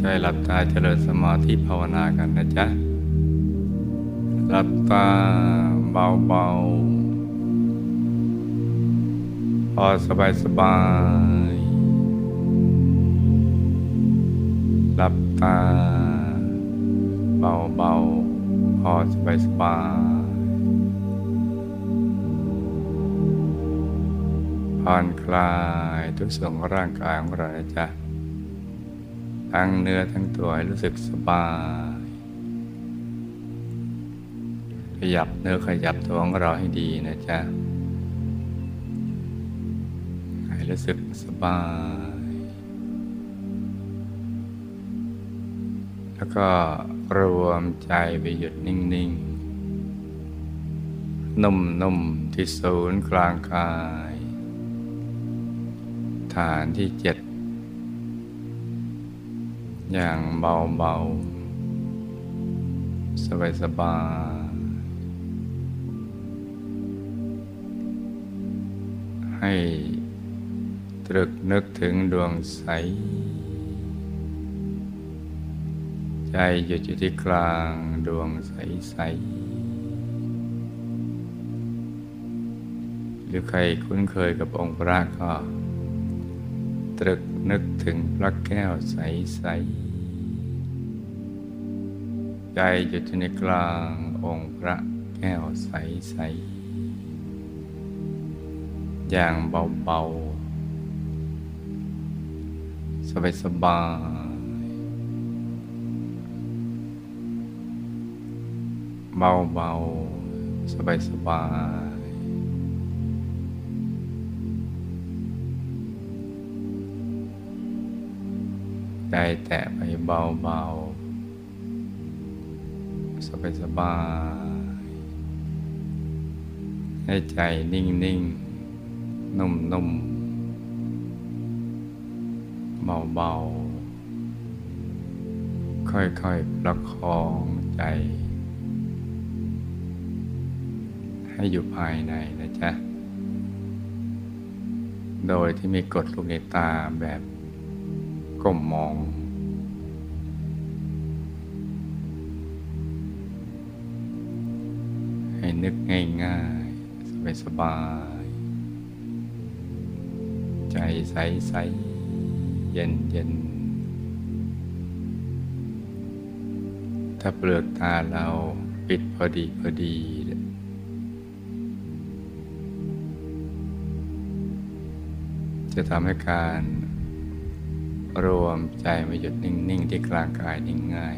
ใจหลับตาเจริญสมาธิภาวนากันนะจ๊ะหลับตาเบาๆพอสบายๆหลับตาเบาๆพอสบายๆผ่อนคลายทุกส่วนของร่างกายของเรานะจ๊ะทั้งเนื้อทั้งตัวให้รู้สึกสบายขยับเนื้อขยับตัวของเราให้ดีนะจ๊ะให้รู้สึกสบายแล้วก็รวมใจไปหยุดนิ่งๆนุ่มๆที่ศูนย์กลางกายฐานที่7อย่างเบาๆสบายๆให้ตรึกนึกถึงดวงใสใจอยู่ที่กลางดวงใสๆหรือใครคุ้นเคยกับองค์พระก็ตรึกนึกถึงพระแก้วใสๆใจอยู่ในกลางองค์พระแก้วใสๆอย่างเบาๆสบายๆเบาๆสบายๆใจแตะไปเบาๆสบายๆให้ใจนิ่งๆ นุ่มๆเบาๆค่อยๆประคองใจให้อยู่ภายในนะจ๊ะโดยที่ไม่กดลูกในตาแบบก้มมองให้นึกง่ายๆสบายใจใสๆเย็นๆถ้าเปลือกตาเราปิดพอดีจะทำให้การรวมใจมาหยุดนิ่งๆที่กลางกายง่าย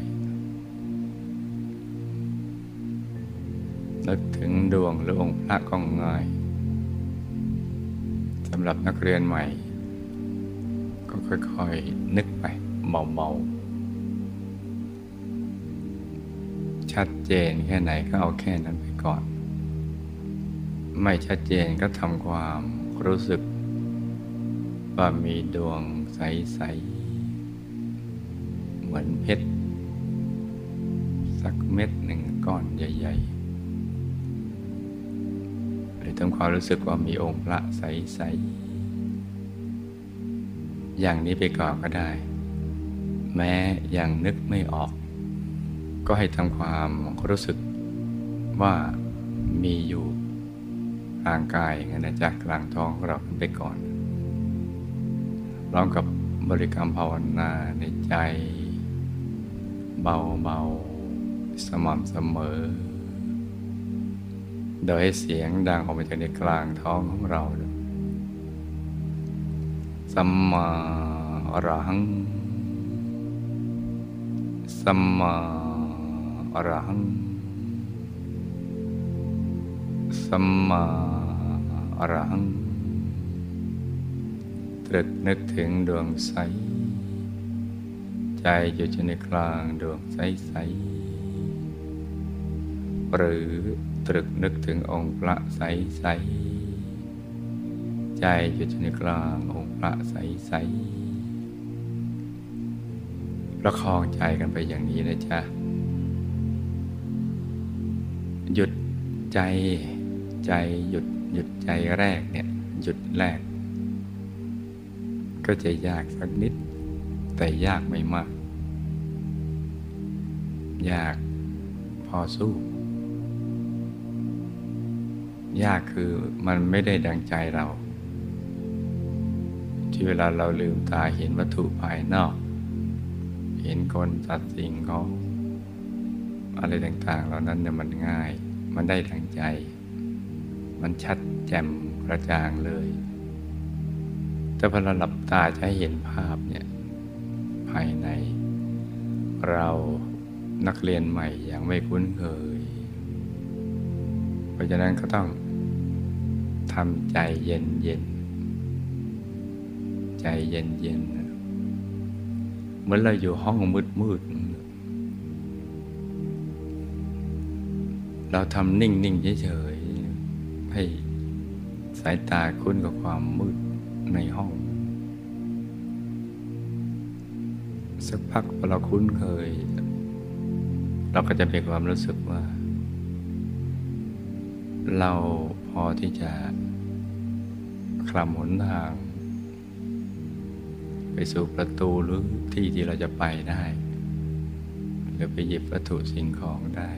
ๆนึกถึงดวงหรือองค์พระก็ง่ายสำหรับนักเรียนใหม่ก็ค่อยๆนึกไปเบาๆชัดเจนแค่ไหนก็เอาแค่นั้นไปก่อนไม่ชัดเจนก็ทำความรู้สึกว่ามีดวงใสๆเหมือนเพชรสักเม็ดหนึ่งก้อนใหญ่ๆหรือทำความรู้สึกว่ามีองค์พระใสๆอย่างนี้ไปก่อนก็ได้แม้ยังนึกไม่ออกก็ให้ทำความรู้สึกว่ามีอยู่กลางกายอย่างนั้นนะจากกลางท้องเราไปก่อนพร้อมกับบริกรรมภาวนาในใจเบาๆสม่ำเสมอโดยให้เสียงดังออกมาจากในกลางท้องของเราสัมมาอรหังสัมมาอรหังสัมมาอรหังตรึกนึกถึงดวงใสใจอยู่ในกลางดวงใสๆหรือตรึกนึกถึงองค์พระใสๆใจอยู่ในกลางองค์พระใสๆประคองใจกันไปอย่างนี้นะจ๊ะหยุดใจหยุดใจแรกเนี่ยหยุดแรกก็จะยากสักนิดแต่ยากไม่มาก ยากพอสู้ยากคือมันไม่ได้ดังใจเราที่เวลาเราลืมตาเห็นวัตถุภายนอกเห็นคนสัตว์สิ่งของอะไรต่างๆเหล่านั้นเนี่ยมันง่ายมันได้ดังใจมันชัดแจ่มกระจ่างเลยแต่พอเราหลับตาจะให้เห็นภาพเนี่ยภายในเรานักเรียนใหม่ยังไม่คุ้นเคยเพราะฉะนั้นก็ต้องทำใจเย็นๆใจเย็นๆเหมือนเราอยู่ห้องมืดๆเราทำนิ่งๆเฉยๆให้สายตาคุ้นกับความมืดในห้องสักพักพอเราคุ้นเคยเราก็จะมีความรู้สึกว่าเราพอที่จะคลำหนทางไปสู่ประตูหรือที่ที่เราจะไปได้หรือไปหยิบวัตถุสิ่งของได้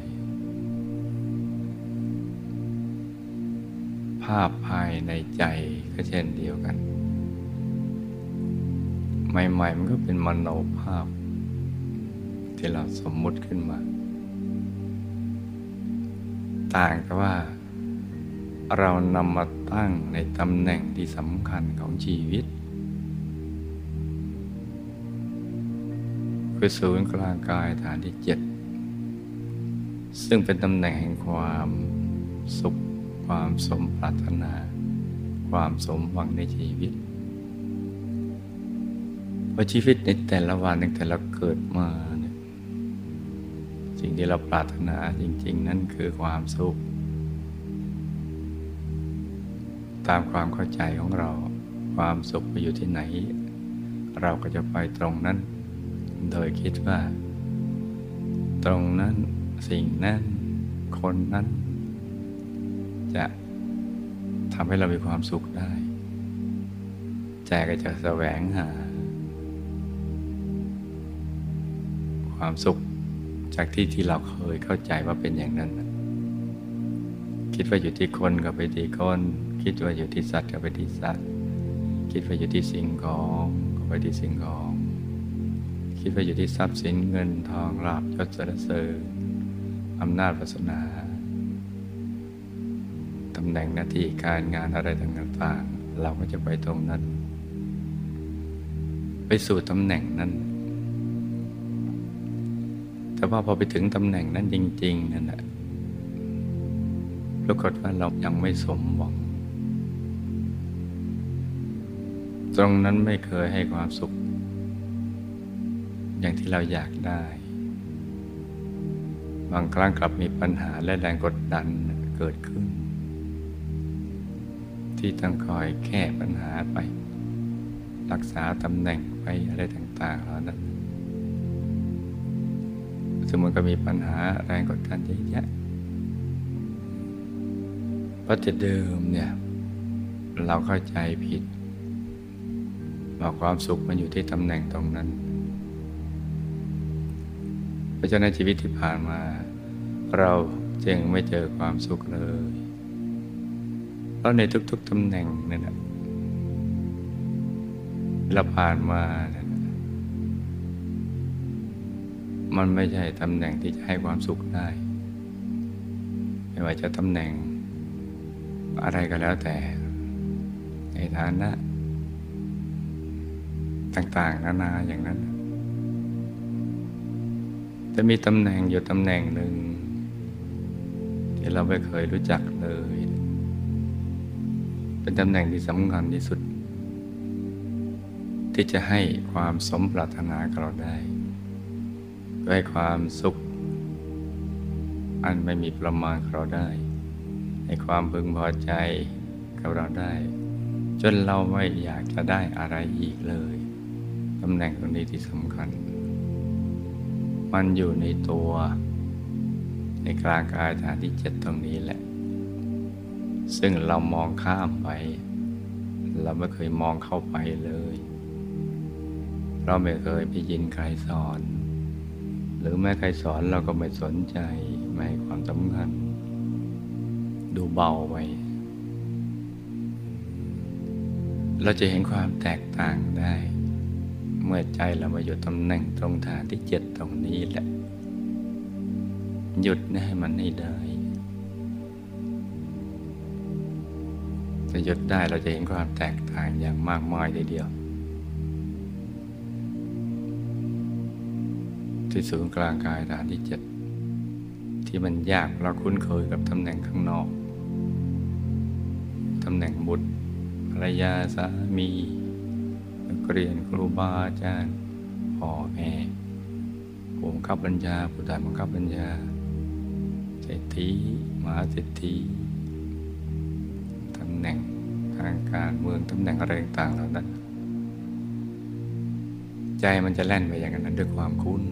ภาพภายในใจก็เช่นเดียวกันใหม่ๆมันก็เป็นมโนภาพที่เราสมมุติขึ้นมาต่างกับว่าเรานำมาตั้งในตำแหน่งที่สำคัญของชีวิตคือศูนย์กลางกายฐานที่7ซึ่งเป็นตำแหน่งแห่งความสุขความสมปรารถนาความสมหวังในชีวิตเพราะชีวิตในแต่ละวันในแต่ละเกิดมาเนี่ยสิ่งที่เราปรารถนาจริงๆนั่นคือความสุขตามความเข้าใจของเราความสุขไปอยู่ที่ไหนเราก็จะไปตรงนั้นโดยคิดว่าตรงนั้นสิ่งนั้นคนนั้นจะทำให้เรามีความสุขได้ใจก็จะแสวงหาความสุขจากที่เราเคยเข้าใจว่าเป็นอย่างนั้นคิดว่าอยู่ที่คนก็ไปที่คนคิดว่าอยู่ที่สัตว์ก็ไปที่สัตว์คิดว่าอยู่ที่สิ่งของก็ไปที่สิ่งของคิดว่าอยู่ที่ทรัพย์สินเงินทองลาภยศสรรเสริญอำนาจวาสนาตำแหน่งหน้าที่การงานอะไรต่างๆเราก็จะไปตรงนั้นไปสู่ตำแหน่งนั้นแต่ว่าพอไปถึงตำแหน่งนั้นจริงๆนั่นแหละปรากฏว่าเรายังไม่สมหวังตรงนั้นไม่เคยให้ความสุขอย่างที่เราอยากได้บางครั้งกลับมีปัญหาและแรงกดดันเกิดขึ้นที่ต้องคอยแก้ปัญหาไปรักษาตำแหน่งไปอะไรต่างๆแล้วนั้นซึ่งมันก็มีปัญหาแรงกดดันเยอะแยะเพราะแต่เดิมเนี่ยเราเข้าใจผิดว่าความสุขมันอยู่ที่ตำแหน่งตรงนั้นเพราะฉะนั้นชีวิตที่ผ่านมาเราจึงไม่เจอความสุขเลยเพราะในทุกๆตำแหน่งเนี่ยเราผ่านมามันไม่ใช่ตำแหน่งที่จะให้ความสุขได้ไม่ว่าจะตำแหน่งอะไรก็แล้วแต่ในฐานะต่างๆนานาอย่างนั้นจะมีตำแหน่งอยู่ตำแหน่งหนึ่งที่เราไม่เคยรู้จักเลยเป็นตำแหน่งที่สำคัญที่สุดที่จะให้ความสมปรารถนากับเราได้ให้ความสุขอันไม่มีประมาณกับเราได้ให้ความพึงพอใจกับเราได้จนเราไม่อยากจะได้อะไรอีกเลยตำแหน่งตรงนี้ที่สำคัญมันอยู่ในตัวในกลางกายฐานที่7ตรงนี้แหละซึ่งเรามองข้ามไปเราไม่เคยมองเข้าไปเลยเราไม่เคยไปยินใครสอน รือแม้ใครสอนเราก็ไม่สนใจไม่ให้ความสำคัญดูเบาไปเราจะเห็นความแตกต่างได้เมื่อใจเรามาอยู่ตำแหน่งตรงฐานที่7ตรงนี้แหละหยุดให้มันให้ได้จะหยุดได้เราจะเห็นความแตกต่างอย่างมากมายทีเดียวที่ศูนย์กลางกายฐานที่7ที่มันยากเราคุ้นเคยกับตำแหน่งข้างนอกตำแหน่งบุตรภรรยาสามีนักเรียนครูบาอาจารย์พ่อแม่ผู้บังคับบัญชาผู้ใต้บังคับบัญชาเศรษฐีมหาเศรษฐีตำแหน่งทางการเมืองตำแหน่งอะไรต่างๆเหล่านั้นใจมันจะแล่นไปอย่างนั้นด้วยความคุ้น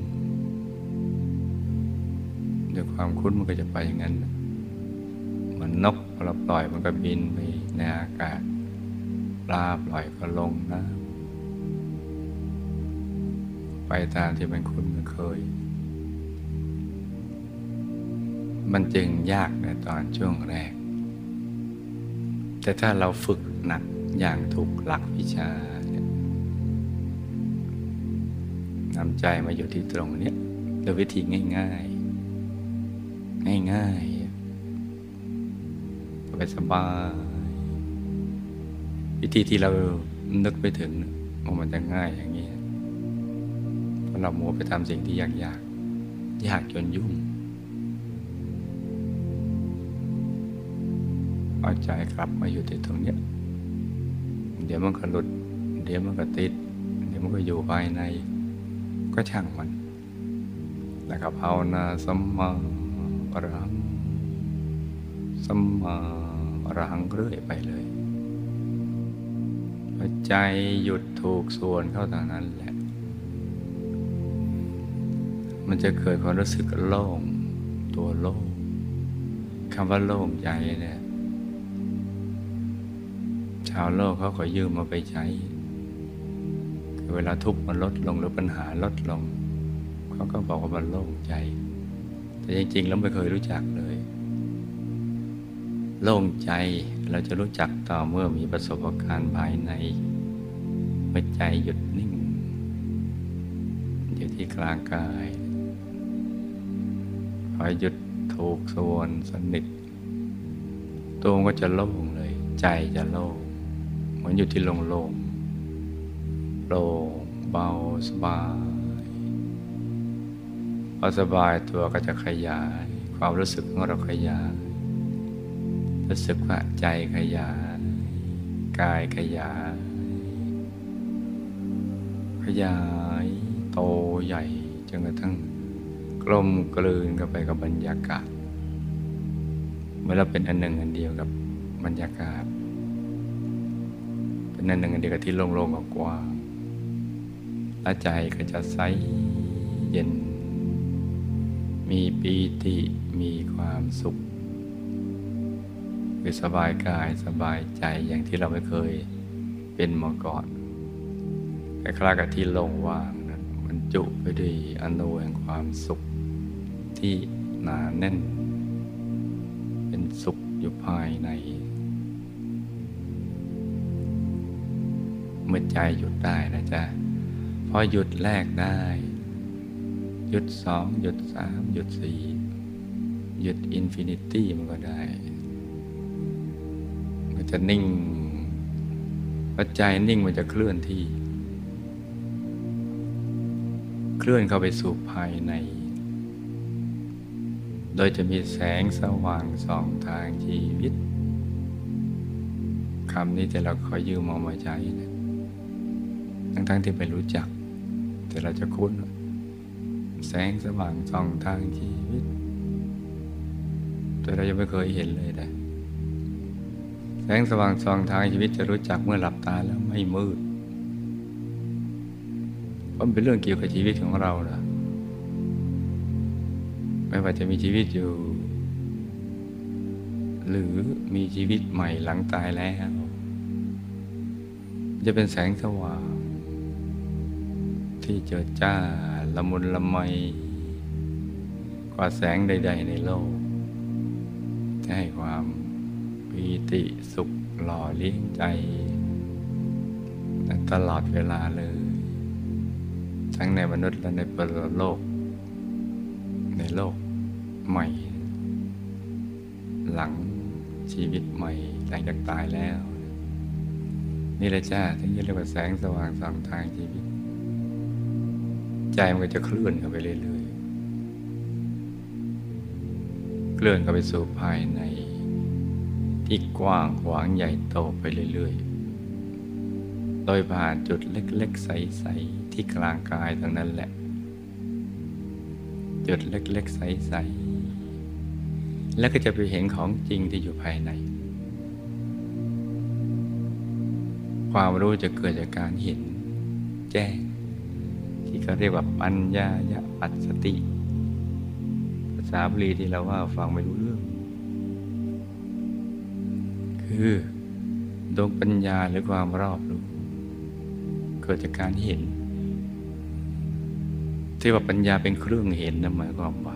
มันก็จะไปอย่างนั้นเหมือนนกพอเราปล่อยมันก็บินไปในอากาศปลาปล่อยก็ลงนะไปตามที่มันคุ้นเคยมันจึงยากในตอนช่วงแรกแต่ถ้าเราฝึกหนักอย่างถูกหลักวิชาเนี่ยนำใจมาอยู่ที่ตรงนี้ด้วยวิธีง่ายๆสบายวิธีที่เรานึกไปถึงมันจะง่ายอย่างนี้เพราะเรามัวไปทำสิ่งที่ยากจนยุ่งเอาใจกลับมาอยู่ที่ตรงนี้เดี๋ยวมันก็หลุดเดี๋ยวมันก็ติดเดี๋ยวมันก็อยู่ภายในก็ช่างมันแล้วก็ภาวนาสัมมาอรหังสัมมาอรหังเรื่อยไปเลยพอใจหยุดถูกส่วนเข้าตอนนั้นแหละมันจะเกิดความรู้สึกโล่งตัวโล่งคำว่าโล่งใจเนี่ยชาวโลกเขาขอยืมมาไปใช้เวลาทุกข์มันลดลงหรือปัญหาลดลงเขาก็บอกว่ามันโล่งใจแต่จริงๆแล้วไม่เคยรู้จักเลยโล่งใจเราจะรู้จักต่อเมื่อมีประสบการณ์ภายในเมื่อใจหยุดนิ่งอยู่ที่กลางกายพอหยุดถูกส่วนสนิทตัวก็จะโล่งเลยใจจะโล่งเหมือนอยู่ที่โล่งโปร่งเบาสบายพอสบายตัวก็จะขยายความรู้สึกของเราขยายรู้สึกว่าใจขยายกายขยายโตใหญ่จนกระทั่งกลมกลืนกันไปกับบรรยากาศเมื่อเราเป็นอันหนึ่งอันเดียวกับบรรยากาศเป็นอันหนึ่งอันเดียวกับที่โล่งๆกว้างและใจก็จะใสเย็นมีปีติมีความสุขคือสบายกายสบายใจอย่างที่เราไม่เคยเป็นมาก่อนคล้ายๆกับที่โล่งว่างนั้นมันจุไปด้วยอนุแห่งความสุขที่หนาแน่นเป็นสุขอยู่ภายในเมื่อใจหยุดได้นะจ๊ะพอหยุดแรกได้หยุด2หยุด3หยุด4หยุดอินฟินิตี้มันก็ได้มันจะนิ่งปัจจัยนิ่งมันจะเคลื่อนที่เคลื่อนเข้าไปสู่ภายในโดยจะมีแสงสว่างสองทางชีวิตคำนี้แต่เราขอยืมเอามาใช้นะทั้งที่ไม่รู้จักแต่เราจะคุ้นแสงสว่างสองทางชีวิตแต่เรายังไม่เคยเห็นเลยนะแสงสว่างส่องทางชีวิตจะรู้จักเมื่อหลับตาแล้วไม่มืดเพราะมันเป็นเรื่องเกี่ยวกับชีวิตของเรานะไม่ว่าจะมีชีวิตอยู่หรือมีชีวิตใหม่หลังตายแล้วจะเป็นแสงสว่างที่เจิดจ้าละมุนละไม กว่าแสงใดๆในโลกจะให้ความปีติสุขหล่อเลี้ยงใจตลอดเวลาเลยทั้งในมนุษย์และในปรโลกในโลกใหม่หลังชีวิตใหม่หลังจากตายแล้วนี่แหละจ้าที่เรียกว่าแสงสว่างส่องทางชีวิตใจมันก็จะเคลื่อนเข้าไปเรื่อยๆเคลื่อนเข้าไปสู่ภายในที่กว้างขวางใหญ่โตไปเรื่อยๆโดยผ่านจุดเล็กๆใสๆที่กลางกายทั้งนั้นแหละจุดเล็กๆใสๆแล้วก็จะไปเห็นของจริงที่อยู่ภายในความรู้จะเกิดจากการเห็นแจ้งที่เขาเรียกว่าปัญญายปัสสติภาษาบาลีที่เราว่าฟังไม่รู้เรื่องคือดวงปัญญาหรือความรอบรู้เกิดจากการเห็นที่ว่าปัญญาเป็นเครื่องเห็นนะหมายความว่า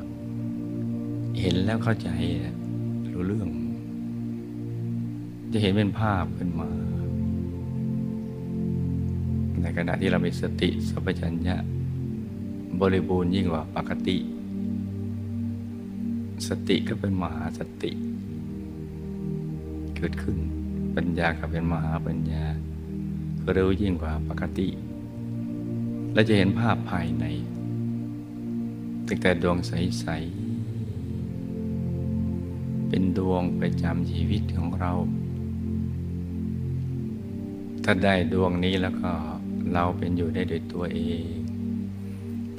เห็นแล้วเข้าใจรู้เรื่องจะเห็นเป็นภาพขึ้นมาในขณะที่เรามีสติสัมปชัญญะบริบูรณ์ยิ่งกว่าปกติสติก็เป็นมหาสติเกิดขึ้นปัญญาก็เป็นมหาปัญญาก็รู้ยิ่งกว่าปกติและจะเห็นภาพภายในตั้งแต่ดวงใสๆเป็นดวงประจำชีวิตของเราถ้าได้ดวงนี้แล้วก็เราเป็นอยู่ได้โดยตัวเอง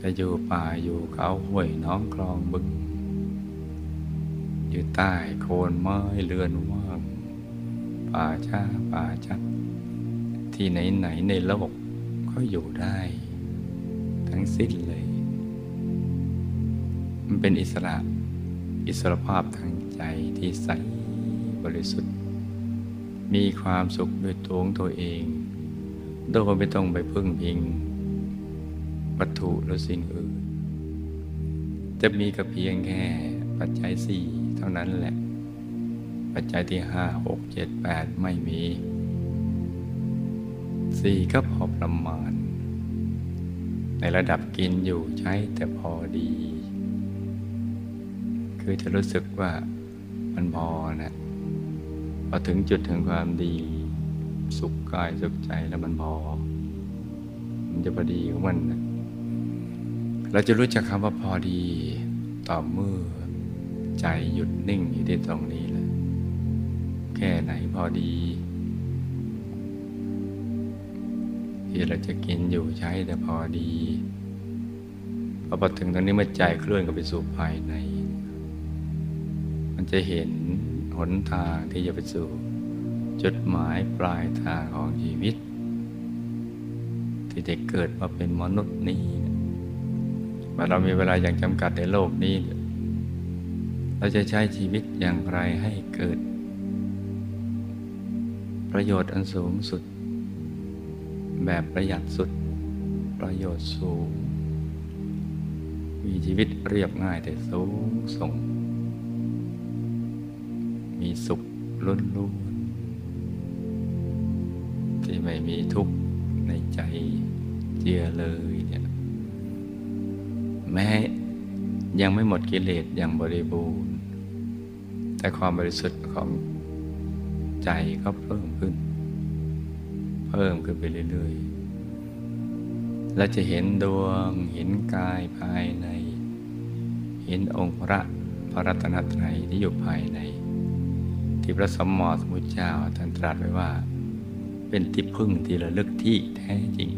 จะอยู่ป่าอยู่เขาห้วยน้องคลองบึงอยู่ใต้โคนไม้เรือนว่างป่าช้าป่าชัดที่ไหนๆในโลกก็อยู่ได้ทั้งสิ้นเลยมันเป็นอิสระภาพทางใจที่ใสบริสุทธิ์มีความสุขด้วยตัวของตัวเองโดยไม่ต้องไปพึ่งพิงวัตถุหรือสิ่งอื่นจะมีกับเพียงแค่ปัจจัยสี่เท่านั้นแหละปัจจัยที่5 6 7 8ไม่มีสี่ก็พอประมาณในระดับกินอยู่ใช้แต่พอดีคือจะรู้สึกว่ามันพอนะพอถึงจุดถึงความดีสุขกายสุขใจแล้วมันพอมันจะพอดีของมันนะเราจะรู้จักคำว่าพอดีต่อเมื่อใจหยุดนิ่งอยู่ที่ตรงนี้เลยแค่ไหนพอดีที่เราจะกินอยู่ใช้แต่พอดีพอถึงตรงนี้เมื่อใจเคลื่อนกับไปสู่ภายในมันจะเห็นหนทางที่จะไปสู่จุดหมายปลายทางของชีวิตที่จะเกิดมาเป็นมนุษย์นี้ว่าเรามีเวลาอย่างจำกัดในโลกนี้เราจะใช้ชีวิตอย่างไรให้เกิดประโยชน์อันสูงสุดแบบประหยัดสุดประโยชน์สูงมีชีวิตเรียบง่ายแต่สูงส่งมีสุขล้นล้วนที่ไม่มีทุกข์ในใจเจือเลยเนี่ยแม้ยังไม่หมดกิเลสอย่างบริบูรณ์แต่ความบริสุทธิ์ของใจก็เพิ่มขึ้นไปเรื่อยๆและจะเห็นดวงเห็นกายภายในเห็นองค์พระรัตนตรัยที่อยู่ภายในที่พระสัมมาสัมพุทธเจ้าท่านตรัสไว้ว่าเป็นที่พึ่งที่ระลึกที่แท้จริง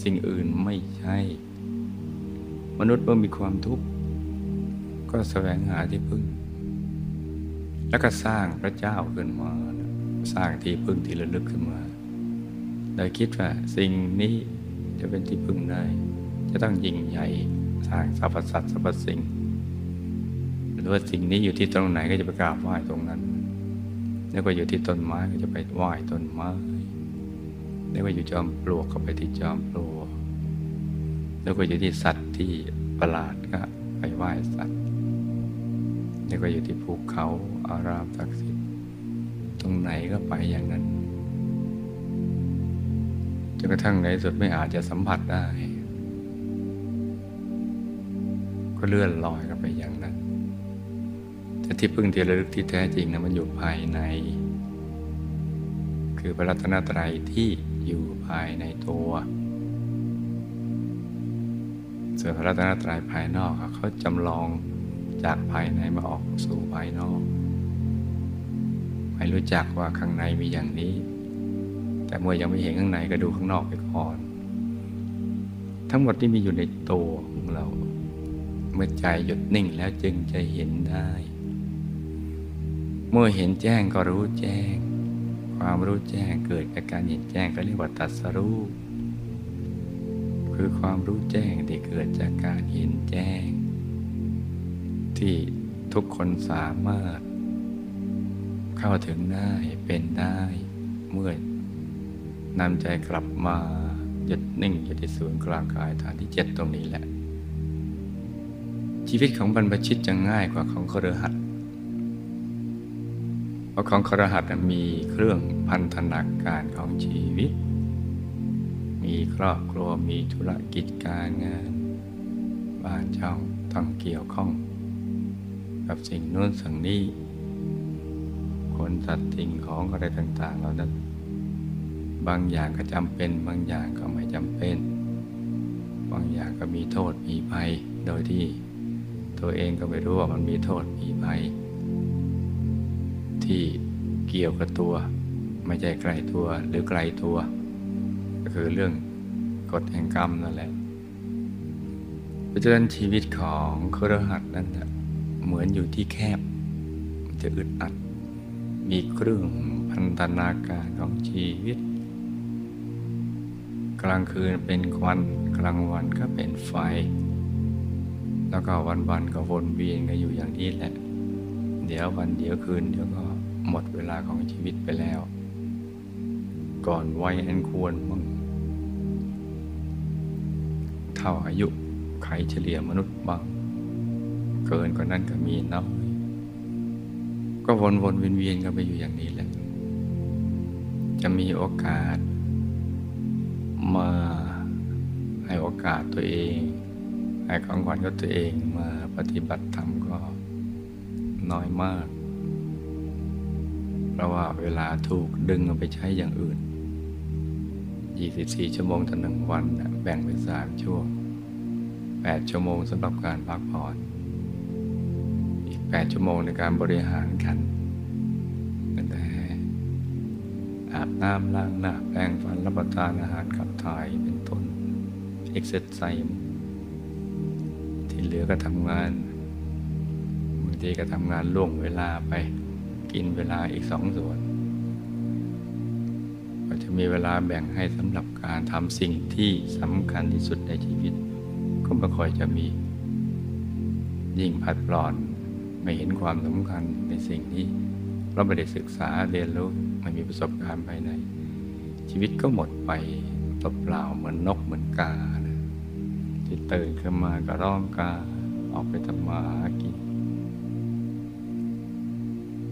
สิ่งอื่นไม่ใช่มนุษย์เมื่อมีความทุกข์ก็แสวงหาที่พึ่งแล้วก็สร้างพระเจ้าขึ้นมาสร้างที่พึ่งที่ระลึกขึ้นมาโดยคิดว่าสิ่งนี้จะเป็นที่พึ่งได้จะต้องยิ่งใหญ่สร้างสรรพสัตว์สรรพสิ่งหรือว่าสิ่งนี้อยู่ที่ตรงไหนก็จะไปกราบไหว้ตรงนั้นแล้วก็อยู่ที่ต้นไม้ก็จะไปไหว้ต้นไม้แล้วก็อยู่จอมปลวกก็ไปที่จอมปลวกแล้วก็อยู่ที่สัตว์ที่ประหลาดก็ไป ไปไหว้สัตว์นี่ก็อยู่ที่ภูเขาอารามศักดิ์สิทธิ์ตรงไหนก็ไปอย่างนั้นจนกระทั่งในสุดไม่อาจจะสัมผัสได้ก็เลื่อนลอยกันไปอย่างนั้นแต่ที่พึ่งที่ระลึกที่แท้จริงนะมันอยู่ภายในคือพระรัตนตรัยที่อยู่ภายในตัวส่วนพระรัตนตรัยภายนอกเขาจำลองจากภายในมาออกสู่ภายนอกไม่รู้จักว่าข้างในมีอย่างนี้แต่เมื่อยังไม่เห็นข้างในก็ดูข้างนอกไปก่อนทั้งหมดที่มีอยู่ในตัวของเราเมื่อใจหยุดนิ่งแล้วจึงจะเห็นได้เมื่อเห็นแจ้งก็รู้แจ้งความรู้แจ้งเกิดจากการเห็นแจ้งก็เรียกว่าตรัสรู้คือความรู้แจ้งที่เกิดจากการเห็นแจ้งที่ทุกคนสามารถเข้าถึงได้เป็นได้เมื่อนำใจกลับมาหยุดนิ่งอยู่ที่ศูนย์กลางกายฐานที่7ตรงนี้แหละชีวิตของบรรพชิตจะง่ายกว่าของคฤหัสถ์เพราะของคฤหัสถ์มีเครื่องพันธนาการของชีวิตมีครอบครัวมีธุรกิจการงานบ้านช่องต้องเกี่ยวข้องกับสิ่งโน้นสิ่งนี้คนสัตว์สิ่งของอะไรต่างๆเหล่านั้นบางอย่างก็จำเป็นบางอย่างก็ไม่จำเป็นบางอย่างก็มีโทษมีภัยโดยที่ตัวเองก็ไม่รู้ว่ามันมีโทษมีภัยที่เกี่ยวกับตัวไม่ใช่ไกลตัวหรือไกลตัวก็คือเรื่องกฎแห่งกรรมนั่นแหละเพราะฉะนั้นชีวิตของคฤหัสถ์นั้นเหมือนอยู่ที่แคบจะอึดอัดมีเครื่องพันธนาการของชีวิตกลางคืนเป็นควันกลางวันก็เป็นไฟแล้วก็วันๆก็วนเวียนกันอยู่อย่างนี้แหละเดี๋ยววันเดี๋ยวคืนเดี๋ยวก็หมดเวลาของชีวิตไปแล้วก่อนวัยอันควรมั่งเท่าอายุไขเฉลี่ยมนุษย์บ้างเกินกว่านั้นก็มีน้อยก็วนๆเวียนๆกันไปอยู่อย่างนี้แหละจะมีโอกาสมาให้โอกาสตัวเองให้ของขวัญกับตัวเองมาปฏิบัติธรรมก็น้อยมากเพราะว่าเวลาถูกดึงเอาไปใช้อย่างอื่น24ชั่วโมงต่อ1วันแบ่งเป็น3ช่วง8ชั่วโมงสำหรับการพักผ่อนอีก8ชั่วโมงในการบริหารกันตั้งแต่อาบน้ำล้างหน้าแปรงฟันรับประทานอาหารขับถ่ายเป็นต้นเอ็กเซสไซส์ที่เหลือก็ทำงานบางทีก็ทำงานล่วงเวลาไปกินเวลาอีก2ส่วนก็จะมีเวลาแบ่งให้สำหรับการทำสิ่งที่สำคัญที่สุดในชีวิตก็ไม่ค่อยจะมียิ่งผัดปลอนไม่เห็นความสำคัญในสิ่งที่เราไม่ได้ศึกษาเรียนรู้ไม่มีประสบการณ์ภายในชีวิตก็หมดไปเปล่าๆเหมือนนกเหมือนกาที่ตื่นขึ้นมาก็ร้องกาออกไปทำมาหากิน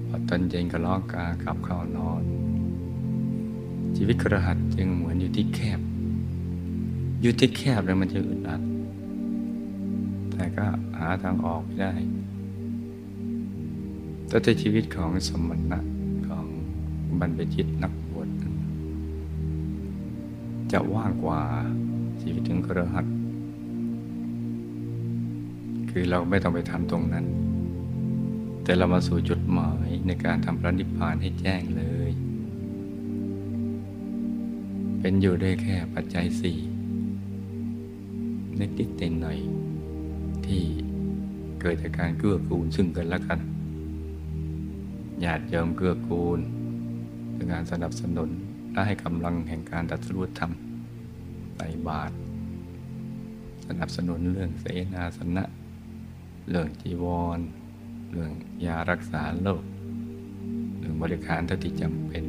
พอตอนเย็นก็ร้องกากลับเข้านอนชีวิตคฤหัสถ์จึงเหมือนอยู่ที่แคบอยู่ที่แคบแล้วมันจะอึดอัดแต่ก็หาทางออกไม่ได้แต่ในชีวิตของสมณะของบรรพชิตนักบวชจะว่างกว่าชีวิตของคฤหัสถ์คือเราไม่ต้องไปทำตรงนั้นแต่เรามาสู่จุดหมายในการทำพระนิพพานให้แจ้งเลยเป็นอยู่ได้แค่ปัจจัย4นิดๆหน่อยๆที่เกิดจากการเกื้อกูลซึ่งกันและกันญาติโยมเกื้อกูลเป็นการสนับสนุนและให้กำลังแห่งการตรัสรู้ธรรมใส่บาตรสนับสนุนเรื่องเสนาสนะเรื่องจีวรเรื่องยารักษาโรคเรื่องบริการเท่าที่จำเป็น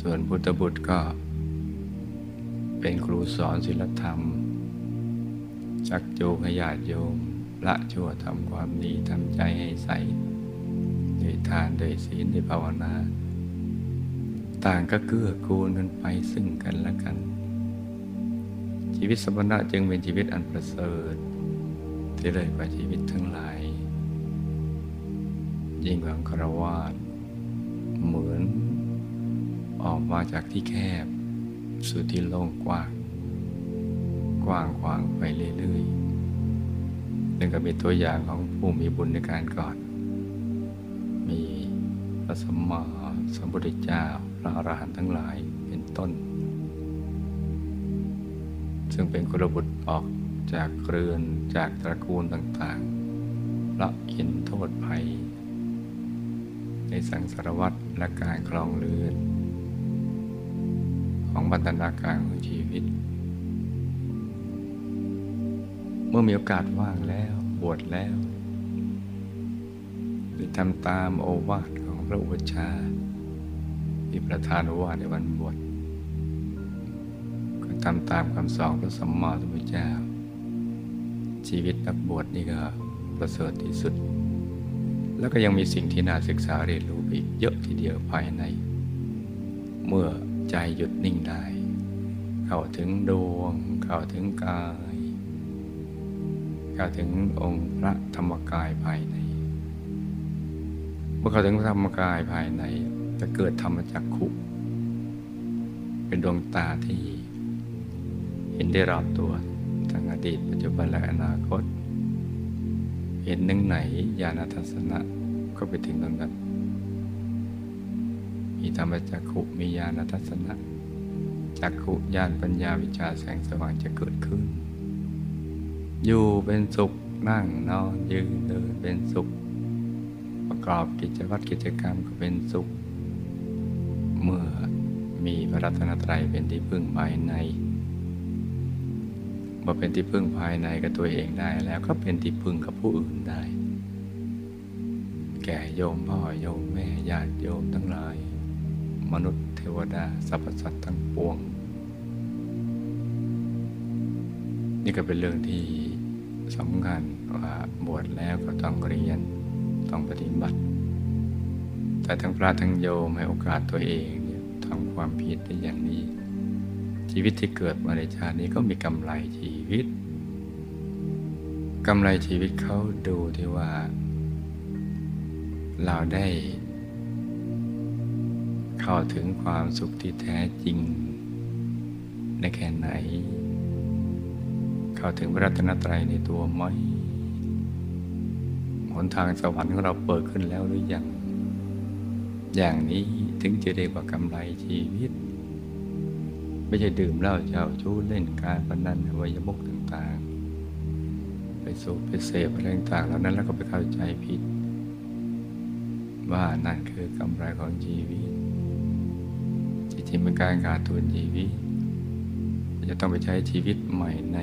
ส่วนพุทธบุตรก็เป็นครูสอนศีลธรรมชัก โยมให้ญาติโยมละชั่วทำความดีทำใจให้ใสโดยทานโดยศีลโดยภาวนาต่างก็เกื้อกูลกันไปซึ่งกันและกันชีวิตสมณะจึงเป็นชีวิตอันประเสริฐที่เลิศกว่าชีวิตทั้งหลายยิ่งกว่าฆราวาสเหมือนออกมาจากที่แคบสู่ที่โล่งกว้างกว้างขวางไปเรื่อยๆนั่นก็เป็นตัวอย่างของผู้มีบุญในการก่อนมีพระสัมมาสัมพุทธเจ้าพระอรหันต์ทั้งหลายเป็นต้นซึ่งเป็นกุลบุตรออกจากเรือนจากตระกูลต่างๆละเห็นโทษภัยในสังสารวัฏและการครองเรือนของบรรณาการของชีวิตเมื่อมีโอกาสว่างแล้วบวชแล้วหรือทำตามโอวาทของพระอุปัชฌาย์ที่ประธานโอวาทในวันบวชก็ทำตามคำสอนพระสัมมาสัมพุทธเจ้าชีวิตนักบวชนี่ก็ประเสริฐที่สุดแล้วก็ยังมีสิ่งที่น่าศึกษาเรียนรู้อีกเยอะทีเดียวภายในเมื่อใจหยุดนิ่งได้เข้าถึงดวงเข้าถึงกายเข้าถึงองค์พระธรรมกายภายในเมื่อเข้าถึงพระธรรมกายภายในจะเกิดธรรมจักขุเป็นดวงตาที่เห็นได้รอบตัวทั้งอดีตปัจจุบันและอนาคตเห็นนึงไหนญาณทัศนะก็ไปถึงตรงนั้นมีธรรมจักขุมีญาณทัศนะจักขุญาณปัญญาวิชาแสงสว่างจะเกิดขึ้นอยู่เป็นสุขนั่งนอนยืนเดินเป็นสุขประกอบกิจวัตรกิจกรรมก็เป็นสุขเมื่อมีพระรัตนตรัยเป็นที่พึ่งภายในมาเป็นที่พึ่งภายในกับตัวเองได้แล้วก็เป็นที่พึ่งกับผู้อื่นได้แก่โยมพ่อโยมแม่ญาติโยมทั้งหลายมนุษย์เทวดาสรรพสัตว์ทั้งปวงนี่ก็เป็นเรื่องที่สำคัญว่าบวชแล้วก็ต้องเรียนต้องปฏิบัติแต่ทั้งพระทั้งโยมให้โอกาสตัวเองทำความเพียรได้อย่างนี้ชีวิตที่เกิดมาในชาตินี้ก็มีกำไรชีวิตกำไรชีวิตเขาดูที่ว่าเราได้เข้าถึงความสุขที่แท้จริงในแค่ไหนเข้าถึงพระรัตนตรัยในตัวไหมหนทางสวรรค์ของเราเปิดขึ้นแล้วหรือยังอย่างนี้ถึงจะเรียกว่ากำไรชีวิตไม่ใช่ดื่มเหล้าเจ้าชู้เล่นการพนันอวัยมุขต่างๆไปสูบไปเสพอะไรต่างๆเหล่านั้นแล้วก็ไปเข้าใจผิดว่านั่นคือกำไรของชีวิตจริงๆเป็นการขาดทุนชีวิตจะต้องไปใช้ชีวิตใหม่ใน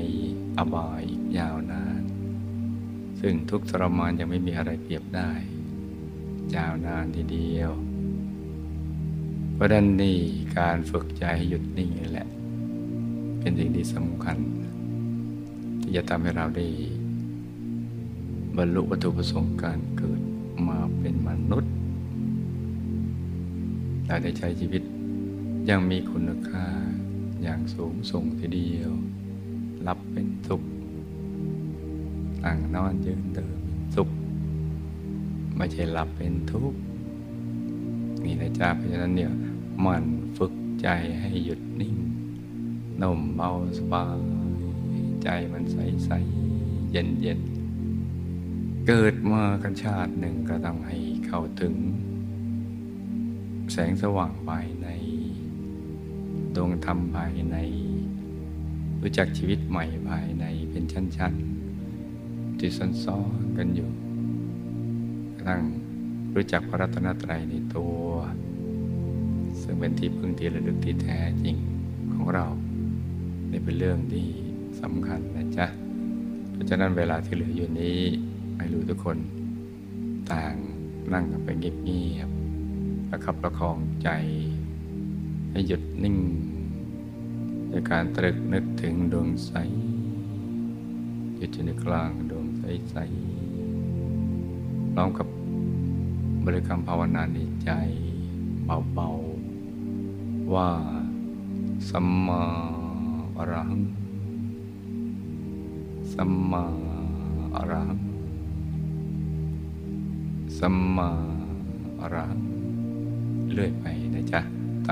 อบายอีกยาวนานซึ่งทุกข์ทรมานยังไม่มีอะไรเปรียบได้ยาวนานทีเดียวเพราะด้านนี้การฝึกใจให้หยุดนิ่งนี่แหละเป็นสิ่งที่สำคัญที่จะทำให้เราได้บรรลุวัตถุประสงค์การเกิดมาเป็นมนุษย์เราได้ใช้ชีวิตยังมีคุณค่าอย่างสูงส่งทีเดียวรับเป็นสุขนั่งนอนยืนเดินเป็นสุขไม่ใช่หลับเป็นทุกข์นี่นะจ๊ะเพราะฉะนั้นเนี่ยมันฝึกใจให้หยุดนิ่งนุ่มเบาสบายใจมันใสๆเย็นๆเกิดมากันชาติหนึ่งก็ต้องให้เข้าถึงแสงสว่างภายในดวงธรรมภายในรู้จักชีวิตใหม่ภายในเป็นชั้นๆที่ซ้อนๆกันอยู่กระทั่งรู้จักพระรัตนตรัยในตัวซึ่งเป็นที่พึ่งที่ระลึกที่แท้จริงของเรานี่เป็นเรื่องที่สำคัญนะจ๊ะเพราะฉะนั้นเวลาที่เหลืออยู่นี้ให้รู้ทุกคนต่างนั่งกันไปเงียบๆประคับประคองใจให้หยุดนิ่งด้วยการตรึกนึกถึงดวงใส ดอยู่ในกลางดวงใสๆพร้อมกับบริกรรมภาวนาในใจเบาๆว่าสัมมาอรหังสัมมาอรหังสัมมาอรหังเลื่อยไปนะจ๊ะต่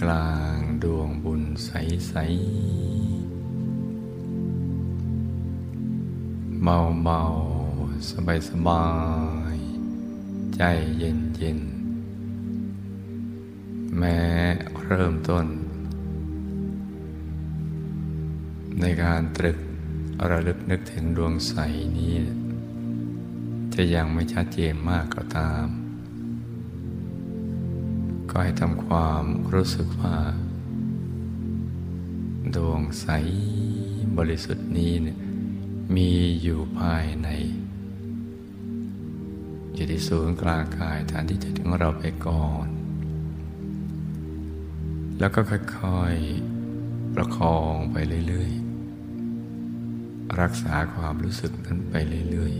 กลางดวงบุญใสๆเบาๆสบายๆใจเย็นๆแม้เริ่มต้นในการตรึกระลึกนึกถึงดวงใสนี้จะยังไม่ชัดเจนมากก็ตามก็ให้ทำความรู้สึกว่าดวงใสบริสุทธิ์นี้เนี่ยมีอยู่ภายในอยู่ที่ศูนย์กลางกายฐานที่จิตของเราไปก่อนแล้วก็ค่อยๆประคองไปเรื่อยๆรักษาความรู้สึกนั้นไปเรื่อย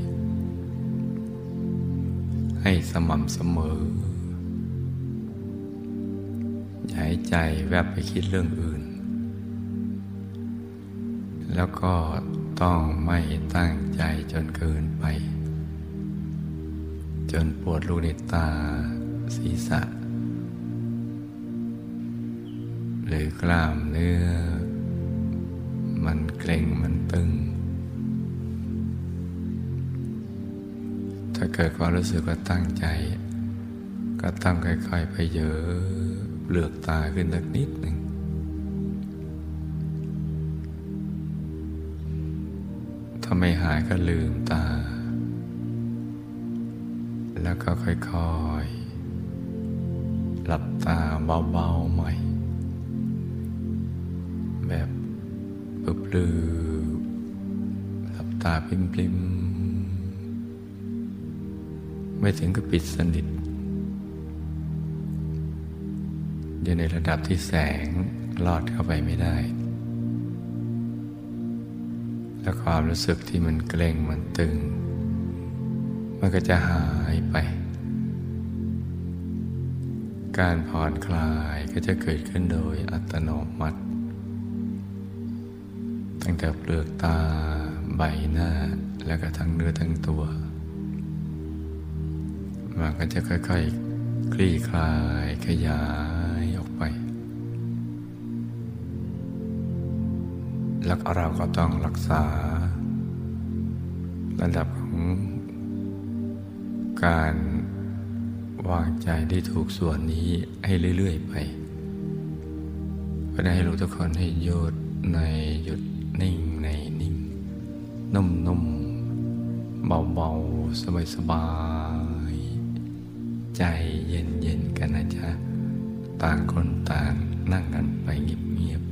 ๆให้สม่ำเสมอหายใจแวบไปคิดเรื่องอื่นแล้วก็ต้องไม่ตั้งใจจนเกินไปจนปวดลูกในตาศีรษะหรือกล้ามเนื้อมันเกร็งมันตึงถ้าเกิดความรู้สึกว่าตั้งใจก็ต้องค่อยๆไปเยอะเปลือกตาขึ้นสักนิดหนึ่งถ้าไม่หายก็ลืมตาแล้วก็ค่อยๆหลับตาเบาๆใหม่แบบปลืบๆหลับตาปลิ้มๆไม่ถึงกับปิดสนิทอยู่ในระดับที่แสงลอดเข้าไปไม่ได้และความรู้สึกที่มันเกร็งมันตึงมันก็จะหายไปการผ่อนคลายก็จะเกิดขึ้นโดยอัตโนมัติตั้งแต่เปลือกตาใบหน้าแล้วก็ทั้งเนื้อทั้งตัวมันก็จะค่อยๆ คลี่คลายขยายแล้วเราก็ต้องรักษาระดับของการวางใจได้ถูกส่วนนี้ให้เรื่อยๆไปก็ได้ให้รู้ทุกคนให้หยุดในหยุดนิ่งในนิ่งนุ่มๆเบาๆสบายๆใจเย็นๆกันนะจ๊ะต่างคนต่างนั่งกันไปเงียบๆ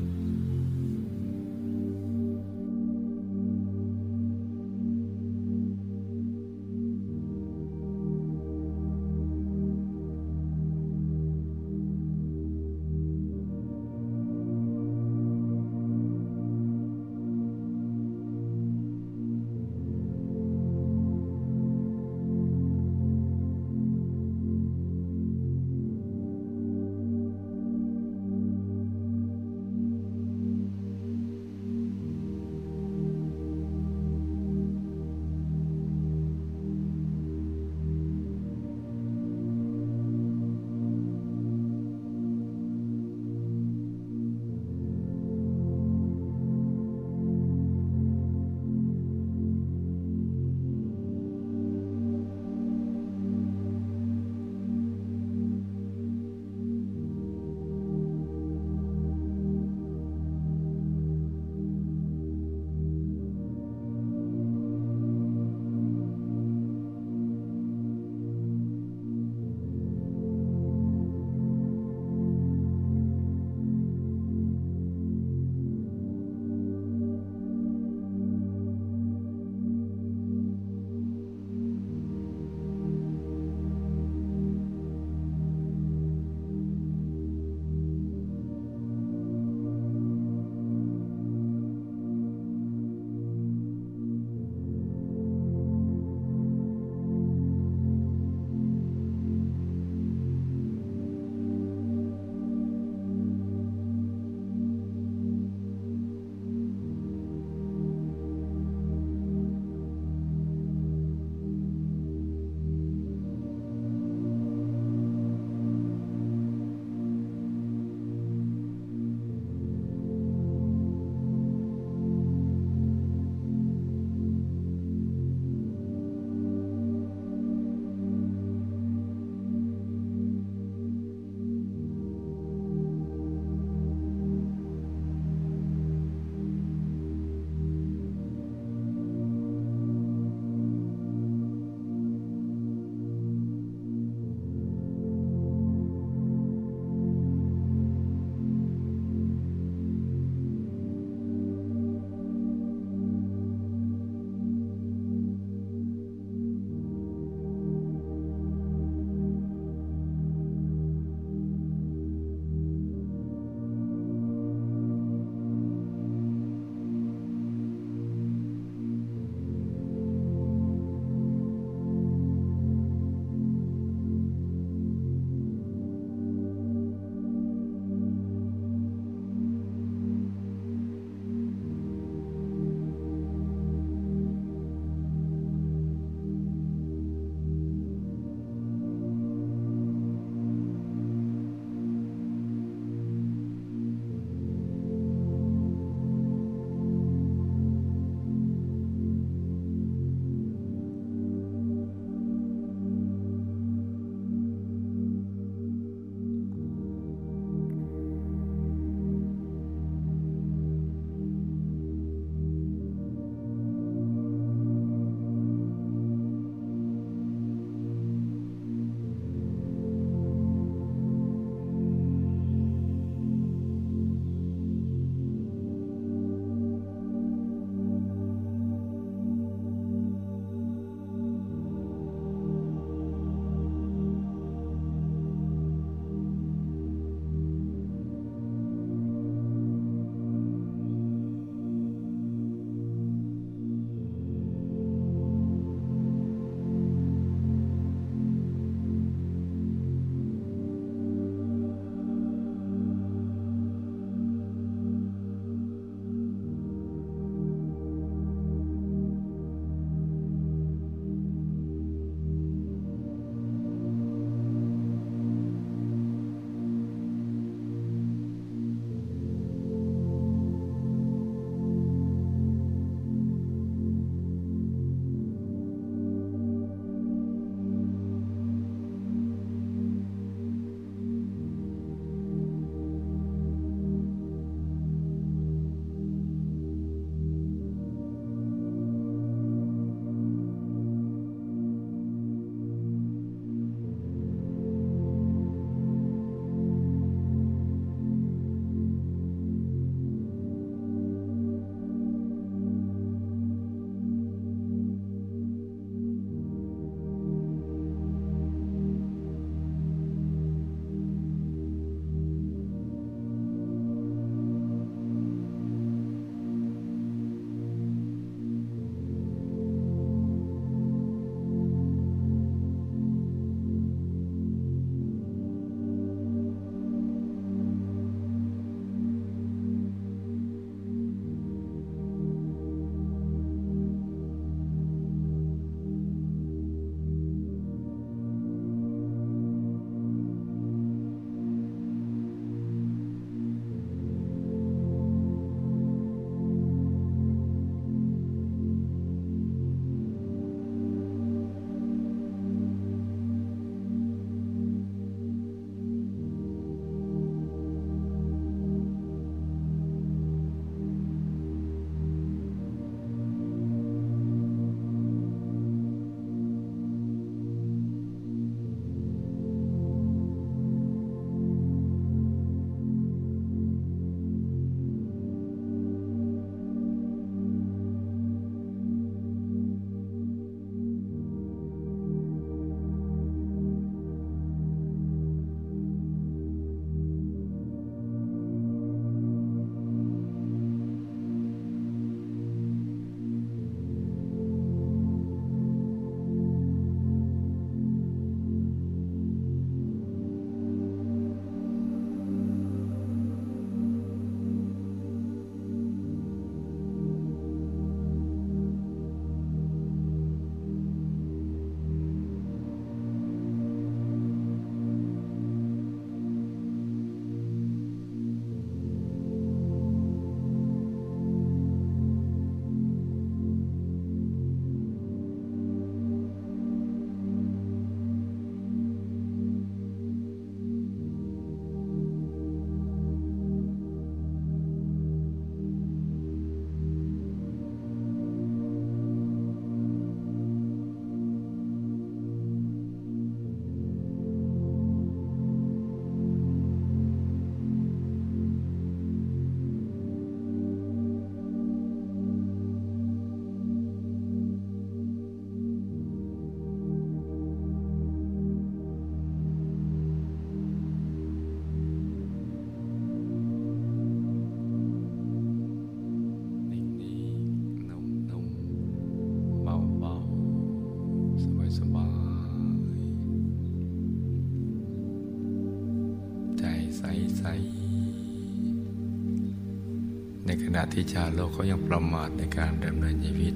ในขณะที่ชาวโลกเขายังประมาทในการดำเนินชีวิต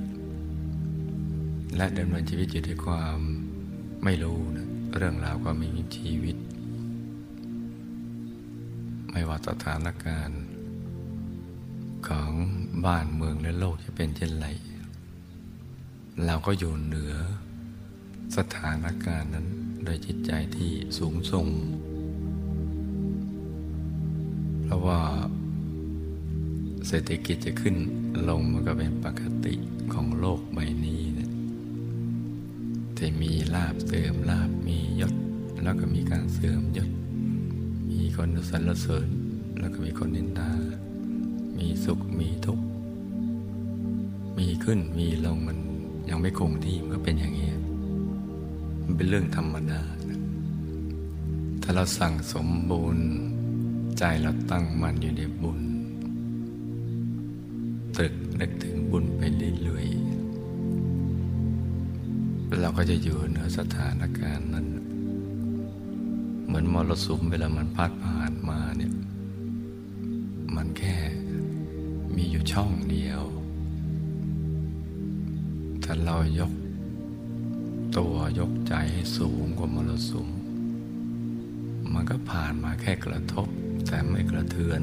และดำเนินชีวิตอยู่ด้วยความไม่รู้นะเรื่องราวความมีชีวิตไม่ว่าสถานการณ์ของบ้านเมืองและโลกจะเป็นเช่นไรเราก็อยู่เหนือสถานการณ์นั้นโดยจิตใจที่สูงส่งเพราะว่าเศรษฐกิจจะขึ้นลงมันก็เป็นปกติของโลกใบนี้นะแต่มีลาภเสริมลาภมียศแล้วก็มีการเสริมยศมีคนสรรเสริญแล้วก็มีคนนินทามีสุขมีทุกข์มีขึ้นมีลงมันยังไม่คงที่มันก็เป็นอย่างนี้มันเป็นเรื่องธรรมดานะถ้าเราสั่งสมบุญใจเราตั้งมั่นอยู่ในบุญตรึกนึกถึงบุญไปเรื่อยๆเราก็จะอยู่เหนือสถานการณ์นั้นเหมือนมรสุมเวลามันพัดผ่านมาเนี่ยมันแค่มีอยู่ช่องเดียวถ้าเรายกตัวยกใจให้สูงกว่ามรสุมมันก็ผ่านมาแค่กระทบแต่ไม่กระเทือน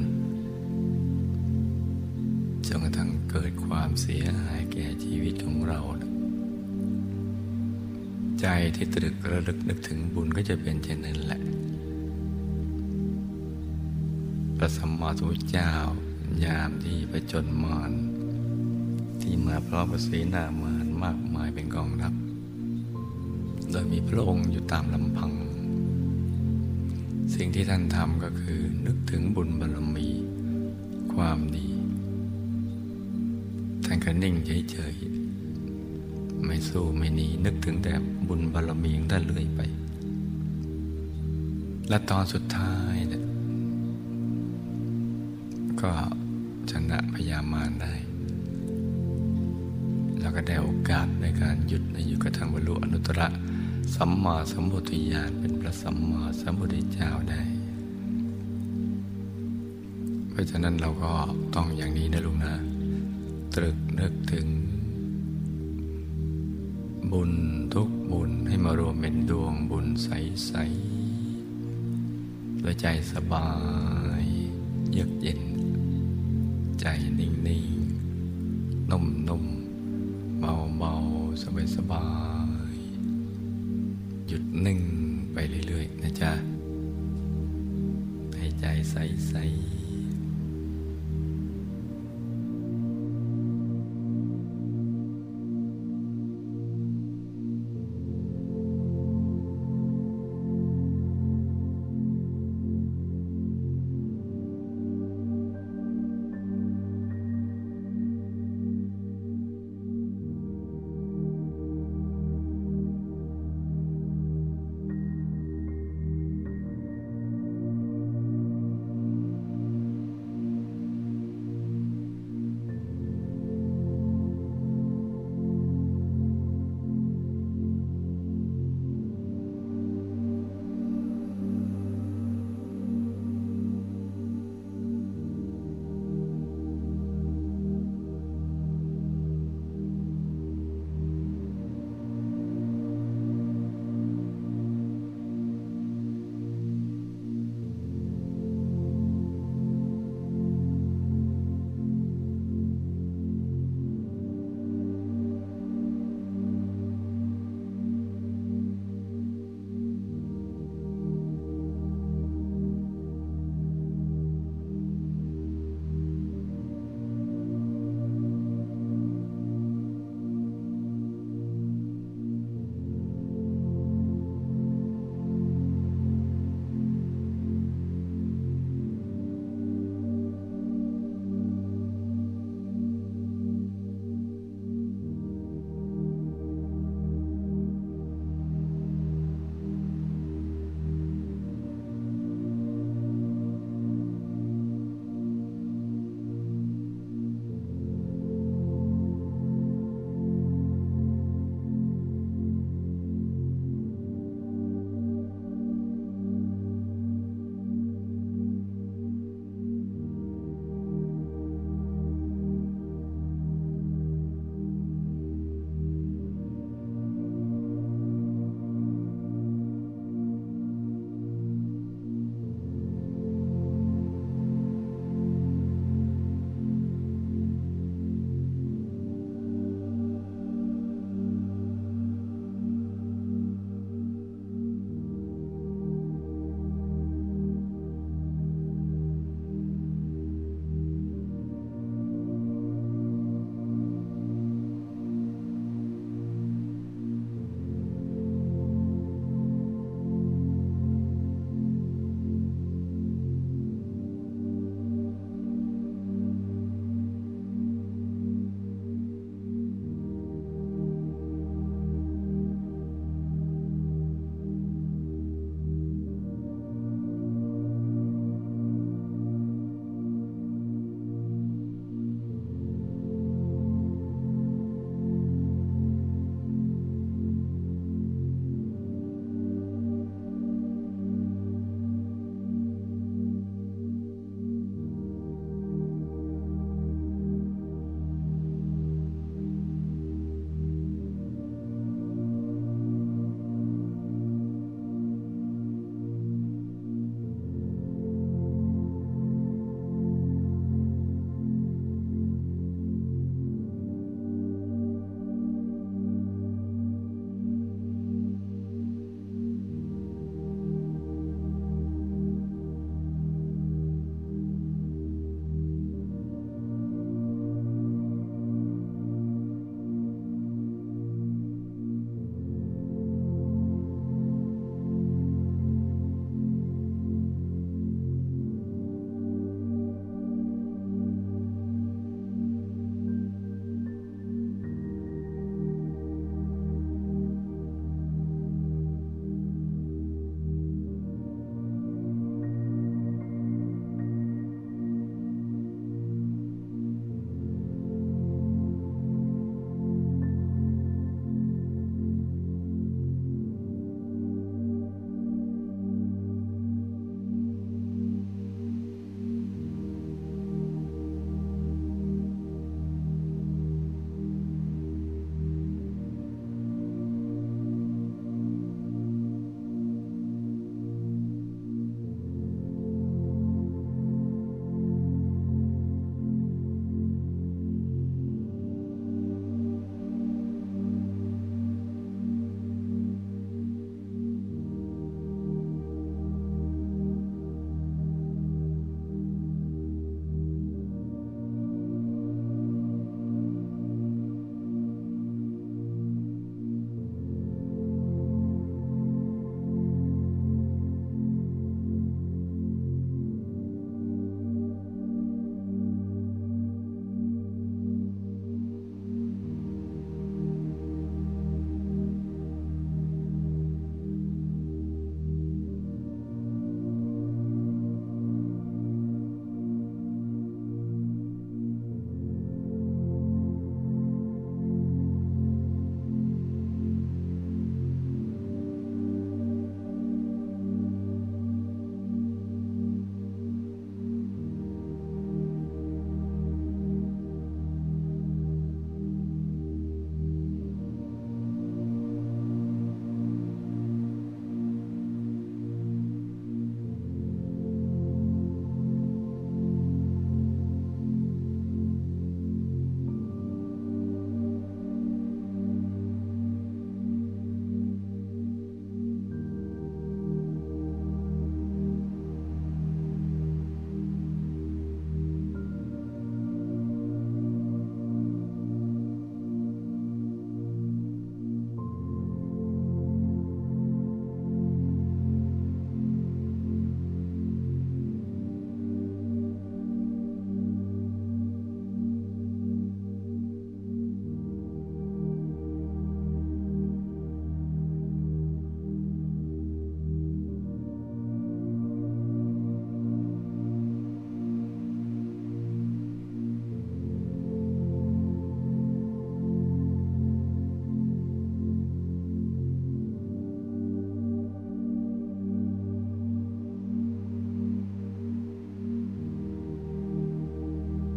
จนกระทั่งเกิดความเสียหายแก่ชีวิตของเราใจที่ตรึกระลึกนึกถึงบุญก็จะเป็นเช่นนั้นแหละพระสัมมาสัมพุทธเจ้ายามที่ผจญมารที่มาพร้อมกับเสนามารมากมายเป็นกองทัพโดยมีพระองค์อยู่ตามลำพังสิ่งที่ท่านทำก็คือนึกถึงบุญบารมีความดีท่านก็นิ่งเฉยๆไม่สู้ไม่หนีนึกถึงแต่บุญบารมีของท่านเรื่อยไปและตอนสุดท้ายก็ชนะพยามารได้แล้วก็ได้โอกาสในการหยุดในอยู่กระทั่งบรรลุอนุตตรสัมมาสัมโพธิญาณเป็นพระสัมมาสัมพุทธเจ้าได้เพราะฉะนั้นเราก็ต้องอย่างนี้นะลุงนะตรึกนึกถึงบุญทุกบุญให้มารวมเป็นดวงบุญใสๆด้วยใจสบายเยือกเย็นใจนิ่งๆนุ่มๆเบาๆสบายๆหยุดนิ่งไปเรื่อยๆนะจ๊ะให้ใจใสๆ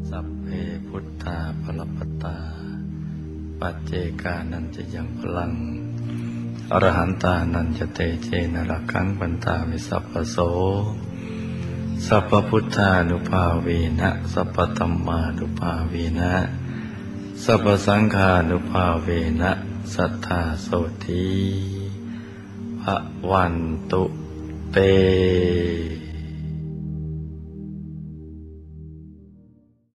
สัพเพพุทธาภลัพพตาปัจเจกานันจะยังพลังอรหันตานันจะเตเจนะระคังปันตาวิสัพพโสสัพพพุทธานุภาเวนะสัพพธัมมานุภาเวนะสัพพสังฆานุภาเวนะสัทธาโสติภวันตุเต